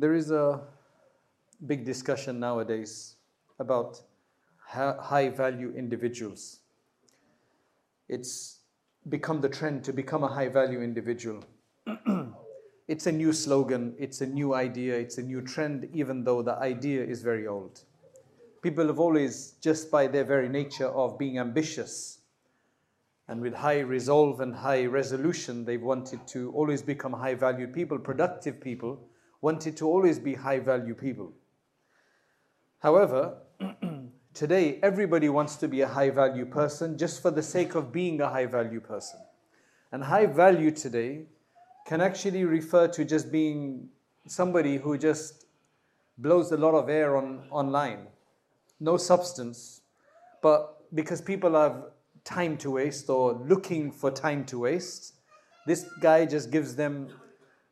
There is a big discussion nowadays about high-value individuals. It's become the trend to become a high-value individual. It's a new slogan, it's a new idea, it's a new trend, even though the idea is very old. People have always, just by their very nature of being ambitious and with high resolve and high resolution, they've wanted to always become high-valued people, productive people, wanted to always be high-value people. However, today everybody wants to be a high-value person just for the sake of being a high-value person. And high-value today can actually refer to just being somebody who just blows a lot of air online. No substance, but because people have time to waste or looking for time to waste, this guy just gives them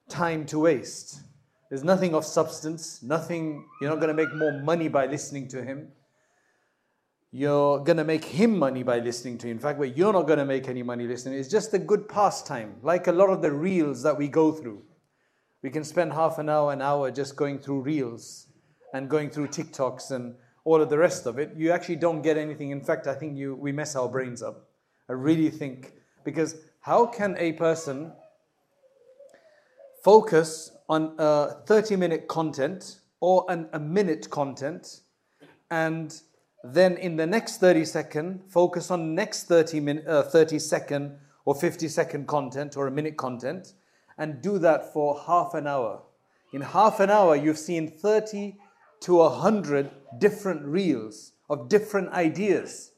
time to waste. There's nothing of substance, nothing, you're not going to make more money by listening to him. You're going to make him money by listening to him. In fact, where you're not going to make any money listening, it's just a good pastime, like a lot of the reels that we go through. We can spend half an hour just going through reels and going through TikToks and all of the rest of it. You actually don't get anything. In fact, I think we mess our brains up. I really think, because how can a person focus on 30-minute content or a minute content, and then in the next 30-second, focus on next 30-second or 50-second content or a minute content, and do that for half an hour. In half an hour, you've seen 30 to 100 different reels of different ideas.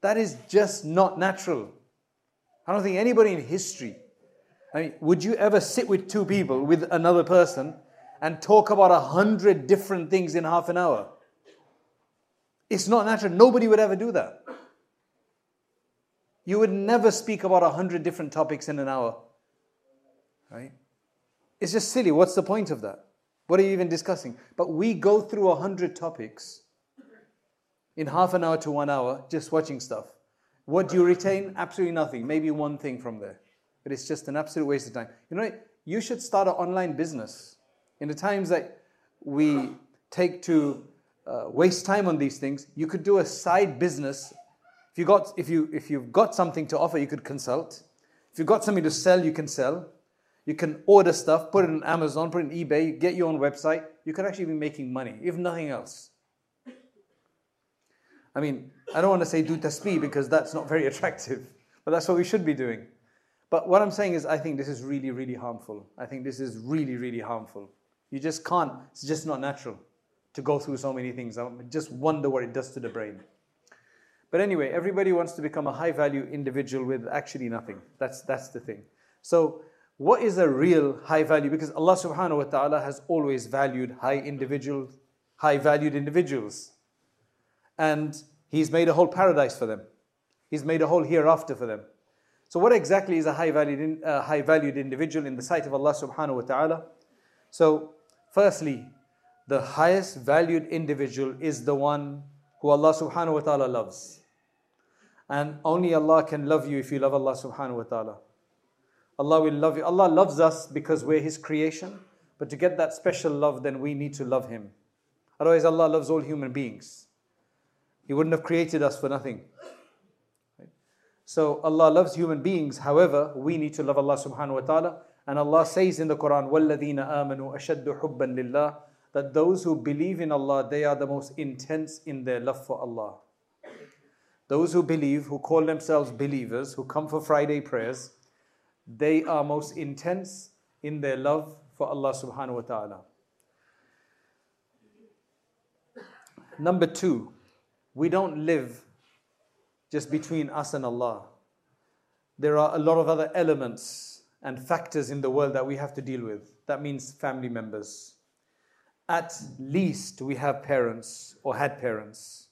That is just not natural. I don't think anybody in history, I mean, would you ever sit with two people, with another person, and talk about 100 different things in half an hour? It's not natural. Nobody would ever do that. You would never speak about 100 different topics in an hour. Right? It's just silly. What's the point of that? What are you even discussing? But we go through 100 topics in half an hour to 1 hour just watching stuff. What do you retain? Absolutely nothing. Maybe one thing from there. But it's just an absolute waste of time. You know, you should start an online business. In the times that we take to waste time on these things, you could do a side business. If you've got something to offer, you could consult. If you've got something to sell, you can sell. You can order stuff, put it on Amazon, put it on eBay, get your own website. You could actually be making money, if nothing else. I mean, I don't want to say do tasbih because that's not very attractive, but that's what we should be doing. But what I'm saying is, I think this is really, really harmful. I think this is really, really harmful. You just can't, it's just not natural to go through so many things. I just wonder what it does to the brain. But anyway, everybody wants to become a high-value individual with actually nothing. That's the thing. So what is a real high-value? Because Allah subhanahu wa ta'ala has always valued high-valued individuals. And He's made a whole paradise for them. He's made a whole hereafter for them. So what exactly is a high-valued individual in the sight of Allah subhanahu wa ta'ala? So firstly, the highest valued individual is the one who Allah subhanahu wa ta'ala loves. And only Allah can love you if you love Allah subhanahu wa ta'ala. Allah will love you. Allah loves us because we're His creation. But to get that special love, then we need to love Him. Otherwise, Allah loves all human beings. He wouldn't have created us for nothing. So Allah loves human beings. However, we need to love Allah subhanahu wa ta'ala. And Allah says in the Quran, وَالَّذِينَ آمَنُوا أَشَدُّ حُبًّا لِلَّهِ, that those who believe in Allah, they are the most intense in their love for Allah. Those who believe, who call themselves believers, who come for Friday prayers, they are most intense in their love for Allah subhanahu wa ta'ala. Number two, we don't live just between us and Allah. There are a lot of other elements and factors in the world that we have to deal with. That means family members. At least we have parents or had parents.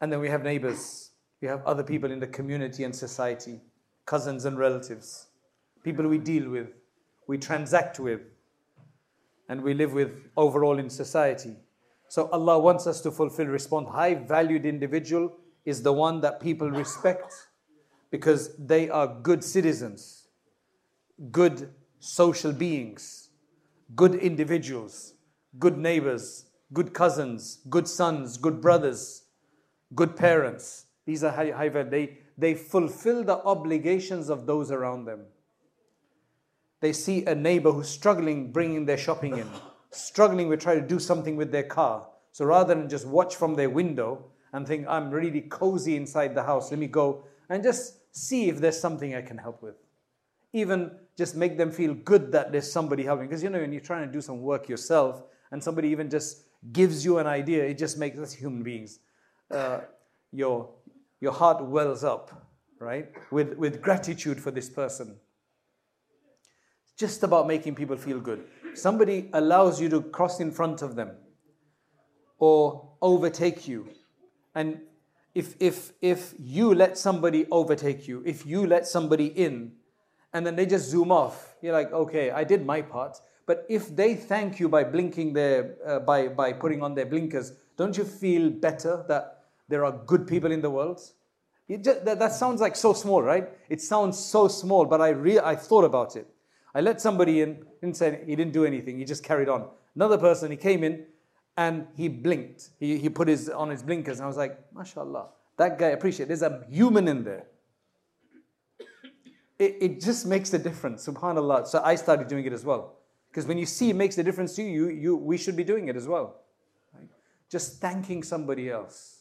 And then we have neighbors. We have other people in the community and society. Cousins and relatives. People we deal with. We transact with. And we live with overall in society. So Allah wants us to fulfill response. High valued individual is the one that people respect because they are good citizens. Good social beings. good individuals, good neighbors, good cousins, good sons, good brothers, good parents. These are high value. They fulfill the obligations of those around them. They see a neighbor who's struggling bringing their shopping in, struggling with trying to do something with their car. So rather than just watch from their window and think, I'm really cozy inside the house, let me go and just see if there's something I can help with. Even just make them feel good that there's somebody helping. Because you know, when you're trying to do some work yourself and somebody even just gives you an idea, it just makes us human beings. Your heart wells up, right? With gratitude for this person. It's just about making people feel good. Somebody allows you to cross in front of them or overtake you. And if you let somebody overtake you, if you let somebody in, and then they just zoom off, you're like, okay, I did my part. But if they thank you by blinking their, by putting on their blinkers, don't you feel better that there are good people in the world? That sounds like so small, right? It sounds so small, but I thought about it. I let somebody in, didn't say, he didn't do anything, he just carried on. Another person, he came in and he blinked. He put on his blinkers, and I was like, mashallah, that guy, appreciate, there's a human in there. It just makes a difference, subhanAllah. So I started doing it as well. Because when you see it makes a difference to you, we should be doing it as well. Right? Just thanking somebody else.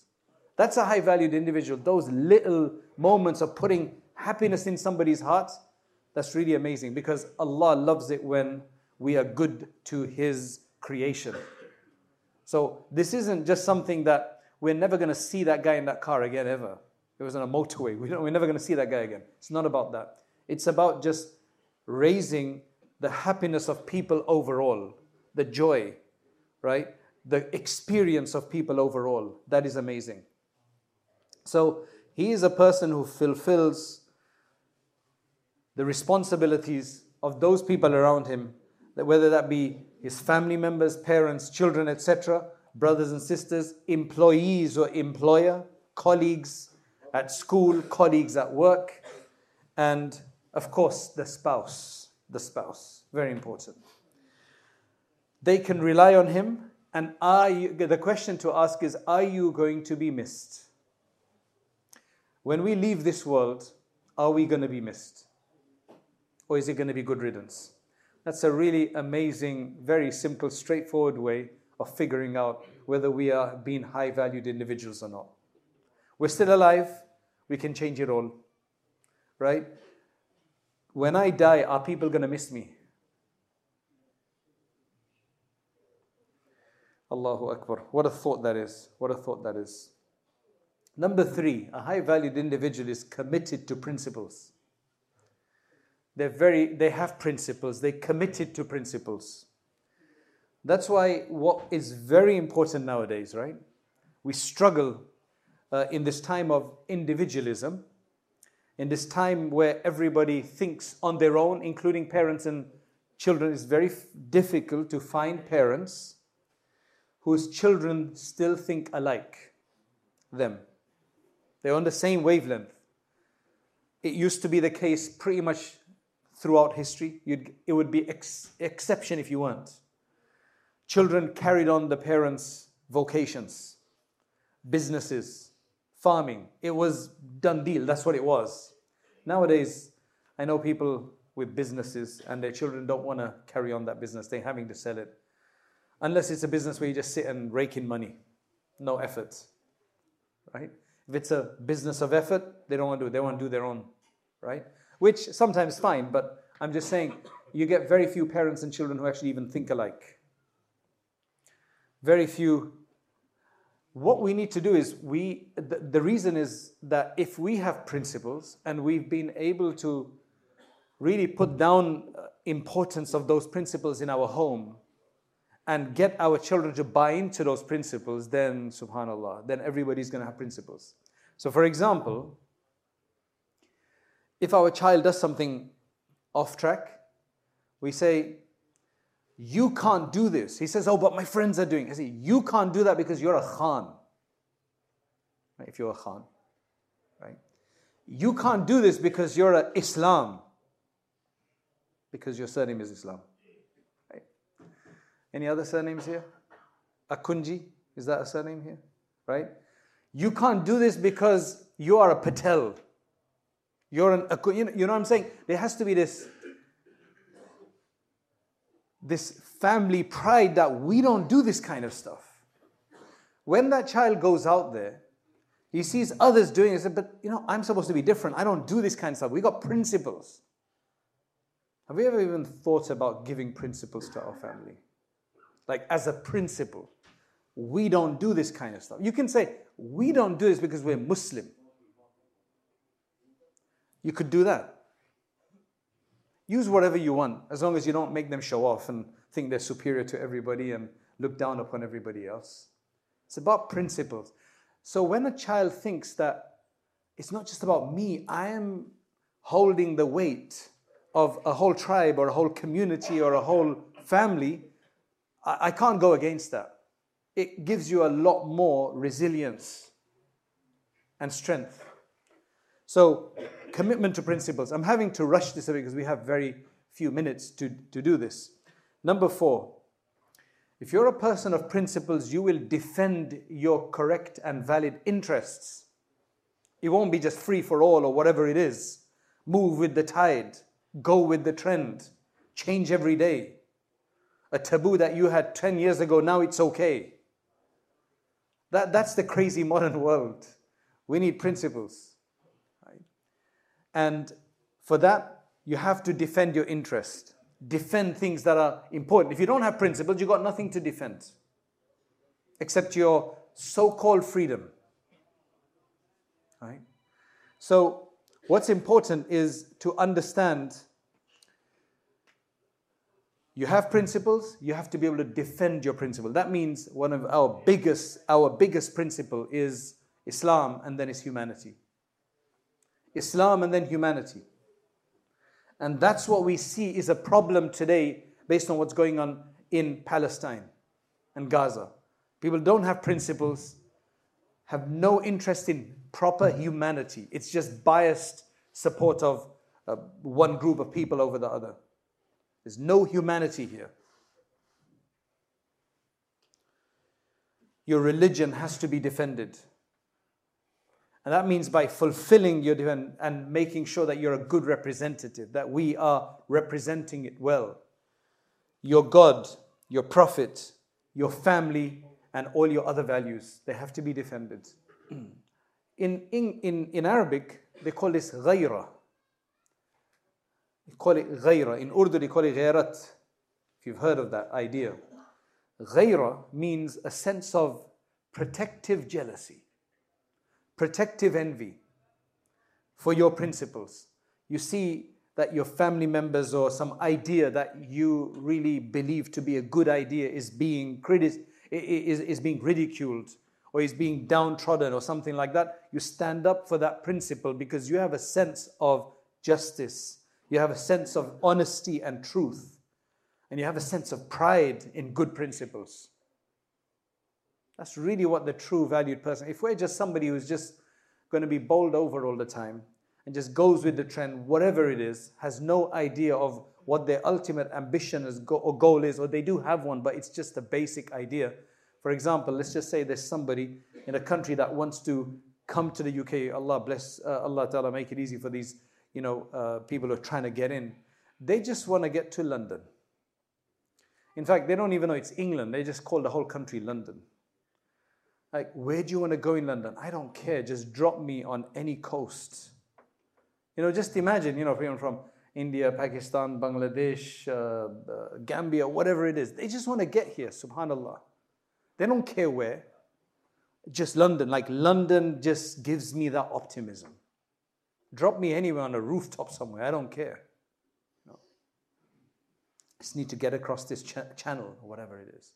That's a high-valued individual. Those little moments of putting happiness in somebody's heart, that's really amazing. Because Allah loves it when we are good to His creation. So this isn't just something that we're never going to see that guy in that car again ever. It was on a motorway. We're never going to see that guy again. It's not about that. It's about just raising the happiness of people overall, the joy, right? The experience of people overall. That is amazing. So he is a person who fulfills the responsibilities of those people around him, that whether that be his family members, parents, children, etc., brothers and sisters, employees or employer, colleagues at school, colleagues at work, and of course the spouse. The spouse, very important. They can rely on him, and the question to ask is, are you going to be missed? When we leave this world, are we going to be missed? Or is it going to be good riddance? That's a really amazing, very simple, straightforward way of figuring out whether we are being high-valued individuals or not. We're still alive, we can change it all, right? When I die, are people going to miss me? Allahu Akbar. What a thought that is. What a thought that is. Number three, a high-valued individual is committed to principles. They have principles. They're committed to principles. That's why what is very important nowadays, right? We struggle in this time of individualism. In this time where everybody thinks on their own, including parents and children, it's very difficult to find parents whose children still think alike them. They're on the same wavelength. It used to be the case pretty much throughout history. It would be exception if you weren't. Children carried on the parents' vocations, businesses, farming. It was done deal. That's what it was. Nowadays, I know people with businesses and their children don't want to carry on that business. They're having to sell it. Unless it's a business where you just sit and rake in money. No effort. Right? If it's a business of effort, they don't want to do it. They want to do their own. Right? Which sometimes is fine, but I'm just saying, you get very few parents and children who actually even think alike. Very few. What we need to do is, the reason is that if we have principles and we've been able to really put down importance of those principles in our home and get our children to buy into those principles, then subhanAllah, then everybody's going to have principles. So for example, if our child does something off track, we say, you can't do this. He says, oh, but my friends are doing it. I say, you can't do that because you're a khan. Right? If you're a khan, right? You can't do this because you're an Islam. Because your surname is Islam. Right? Any other surnames here? Akunji, is that a surname here? Right? You can't do this because you are a Patel. You're an Akunji, you know what I'm saying? There has to be this family pride that we don't do this kind of stuff. When that child goes out there, he sees others doing it, but you know, I'm supposed to be different. I don't do this kind of stuff. We got principles. Have we ever even thought about giving principles to our family? Like as a principle, we don't do this kind of stuff. You can say, we don't do this because we're Muslim. You could do that. Use whatever you want, as long as you don't make them show off and think they're superior to everybody and look down upon everybody else. It's about principles. So when a child thinks that it's not just about me, I am holding the weight of a whole tribe or a whole community or a whole family, I can't go against that. It gives you a lot more resilience and strength. So commitment to principles. I'm having to rush this away because we have very few minutes to do this. Number 4. If you're a person of principles, you will defend your correct and valid interests. It won't be just free for all or whatever it is. Move with the tide. Go with the trend. Change every day. A taboo that you had 10 years ago, now it's okay. That's the crazy modern world. We need principles. Right? And for that, you have to defend your interest. Defend things that are important. If you don't have principles, you've got nothing to defend except your so-called freedom. Right? So what's important is to understand you have principles, you have to be able to defend your principle. That means one of our biggest principle is Islam, and then it's humanity. Islam and then humanity. And that's what we see is a problem today based on what's going on in Palestine and Gaza. People don't have principles, have no interest in proper humanity. It's just biased support of one group of people over the other. There's no humanity here. Your religion has to be defended. And that means by fulfilling your defense and making sure that you're a good representative, that we are representing it well. Your God, your Prophet, your family, and all your other values, they have to be defended. In Arabic, they call this ghayrah. They call it ghayrah. In Urdu, they call it ghayrat, if you've heard of that idea. Ghayrah means a sense of protective jealousy. Protective envy for your principles. You see that your family members or some idea that you really believe to be a good idea is being ridiculed or is being downtrodden or something like that. You stand up for that principle because you have a sense of justice. You have a sense of honesty and truth. And you have a sense of pride in good principles. That's really what the true valued person. If we're just somebody who's just going to be bowled over all the time and just goes with the trend, whatever it is, has no idea of what their ultimate ambition is or goal is, or they do have one, but it's just a basic idea. For example, let's just say there's somebody in a country that wants to come to the UK. Allah Ta'ala make it easy for these people who are trying to get in. They just want to get to London. In fact, they don't even know it's England. They just call the whole country London. Like, where do you want to go in London? I don't care. Just drop me on any coast. Just imagine, people from India, Pakistan, Bangladesh, Gambia, whatever it is. They just want to get here, subhanAllah. They don't care where. Just London. Like, London just gives me that optimism. Drop me anywhere on a rooftop somewhere. I don't care. No. I just need to get across this channel or whatever it is.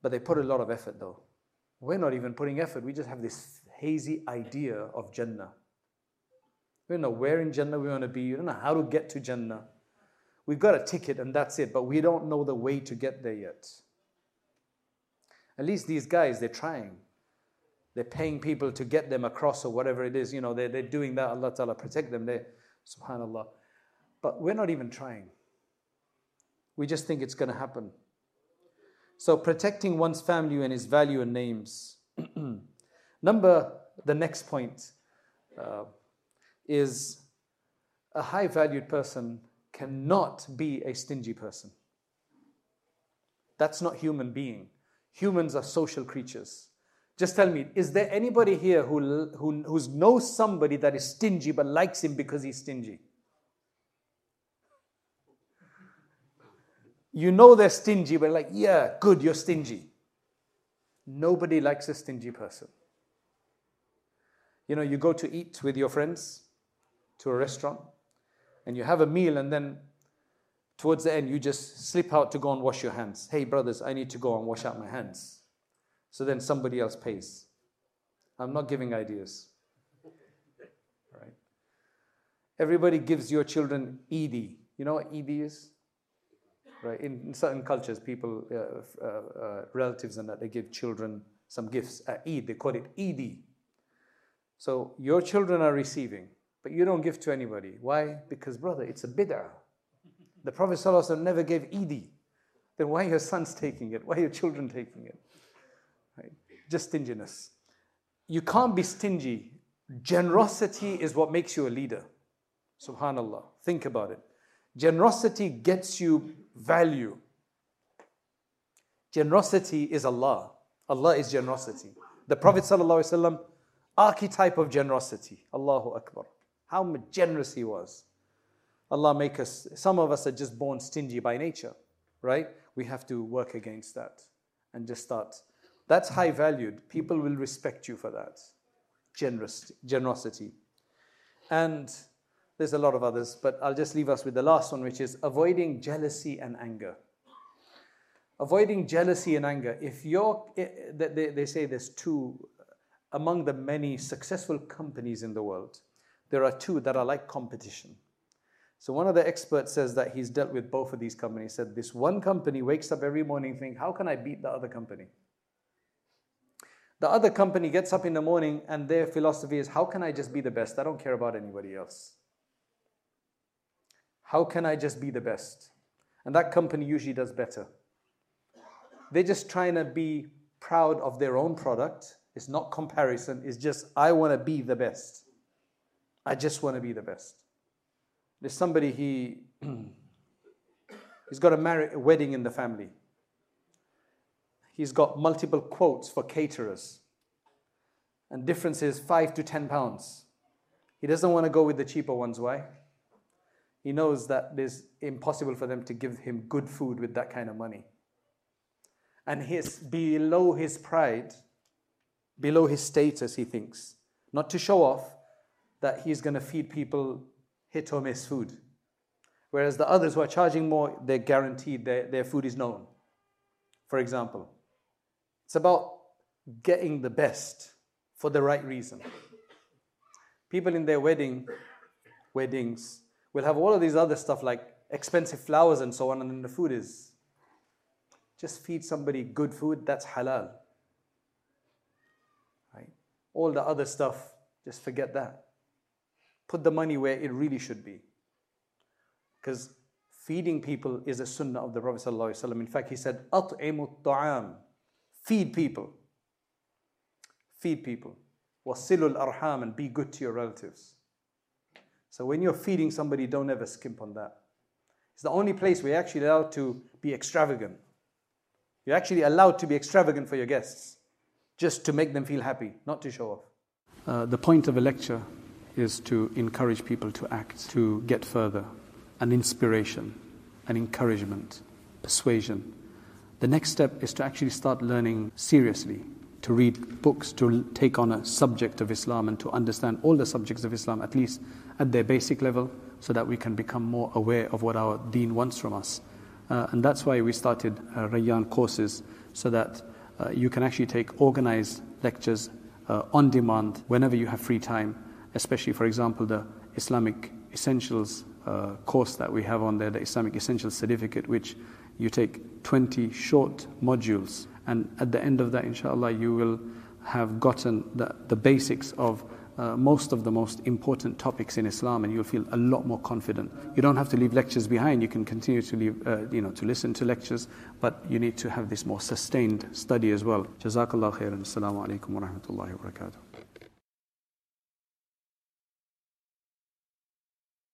But they put a lot of effort though. We're not even putting effort. We just have this hazy idea of Jannah. We don't know where in Jannah we want to be. We don't know how to get to Jannah. We've got a ticket and that's it. But we don't know the way to get there yet. At least these guys, they're trying. They're paying people to get them across or whatever it is. They're doing that. Allah Ta'ala protect them. Subhanallah. But we're not even trying. We just think it's going to happen. So protecting one's family and his value and names. The next point is a high-valued person cannot be a stingy person. That's not human being. Humans are social creatures. Just tell me, is there anybody here who knows somebody that is stingy but likes him because he's stingy? You know they're stingy, but like, yeah, good, you're stingy. Nobody likes a stingy person. You know, you go to eat with your friends to a restaurant and you have a meal, and then towards the end you just slip out to go and wash your hands. Hey brothers, I need to go and wash out my hands. So then somebody else pays. I'm not giving ideas. Right? Everybody gives your children ED. You know what ED is? Right? In certain cultures, people, relatives and that, they give children some gifts at Eid. They call it ED. So your children are receiving, but you don't give to anybody. Why? Because brother, it's a bid'ah. The Prophet ﷺ never gave ED. Then why are your sons taking it? Why are your children taking it? Right? Just stinginess. You can't be stingy. Generosity is what makes you a leader. Subhanallah. Think about it. Generosity gets you value. Generosity is Allah. Allah is generosity. The Prophet ﷺ, archetype of generosity. Allahu Akbar. How generous he was. Allah make us, some of us are just born stingy by nature, right? We have to work against that and just start. That's high valued. People will respect you for that. Generosity. And there's a lot of others, but I'll just leave us with the last one, which is avoiding jealousy and anger. Avoiding jealousy and anger. If you're, they say there's two, among the many successful companies in the world, there are two that are like competition. So one of the experts says that he's dealt with both of these companies. He said this one company wakes up every morning thinking, how can I beat the other company? The other company gets up in the morning and their philosophy is, how can I just be the best? I don't care about anybody else. How can I just be the best? And that company usually does better. They're just trying to be proud of their own product. It's not comparison. It's just, I want to be the best. I just want to be the best. There's somebody, he's got a wedding in the family. He's got multiple quotes for caterers. And difference is 5 to 10 pounds. He doesn't want to go with the cheaper ones. Why? He knows that it's impossible for them to give him good food with that kind of money. And below his pride, below his status, he thinks, not to show off, that he's going to feed people hit or miss food. Whereas the others who are charging more, they're guaranteed their food is known. For example, it's about getting the best for the right reason. People in their weddings, we'll have all of these other stuff like expensive flowers and so on, and then the food is. Just feed somebody good food, that's halal. Right? All the other stuff, just forget that. Put the money where it really should be. Because feeding people is a sunnah of the Prophet ﷺ. In fact, he said, أَطْعِمُ الطَّعَامِ. Feed people. Feed people. وَصِلُوا الْأَرْحَامِ. And be good to your relatives. So when you're feeding somebody, don't ever skimp on that. It's the only place where you're actually allowed to be extravagant. You're actually allowed to be extravagant for your guests, just to make them feel happy, not to show off. The point of a lecture is to encourage people to act, to get further, an inspiration, an encouragement, persuasion. The next step is to actually start learning seriously, to read books, to take on a subject of Islam and to understand all the subjects of Islam, at least at their basic level, so that we can become more aware of what our deen wants from us. And that's why we started Rayyan courses, so that you can actually take organized lectures on demand whenever you have free time, especially, for example, the Islamic Essentials course that we have on there, the Islamic Essentials Certificate, which you take 20 short modules. And at the end of that, inshallah, you will have gotten the basics of most of the most important topics in Islam, and you'll feel a lot more confident. You don't have to leave lectures behind. You can continue to leave, to listen to lectures, but you need to have this more sustained study as well. Jazakallah khairan. Assalamu alaikum wa rahmatullahi wa barakatuh.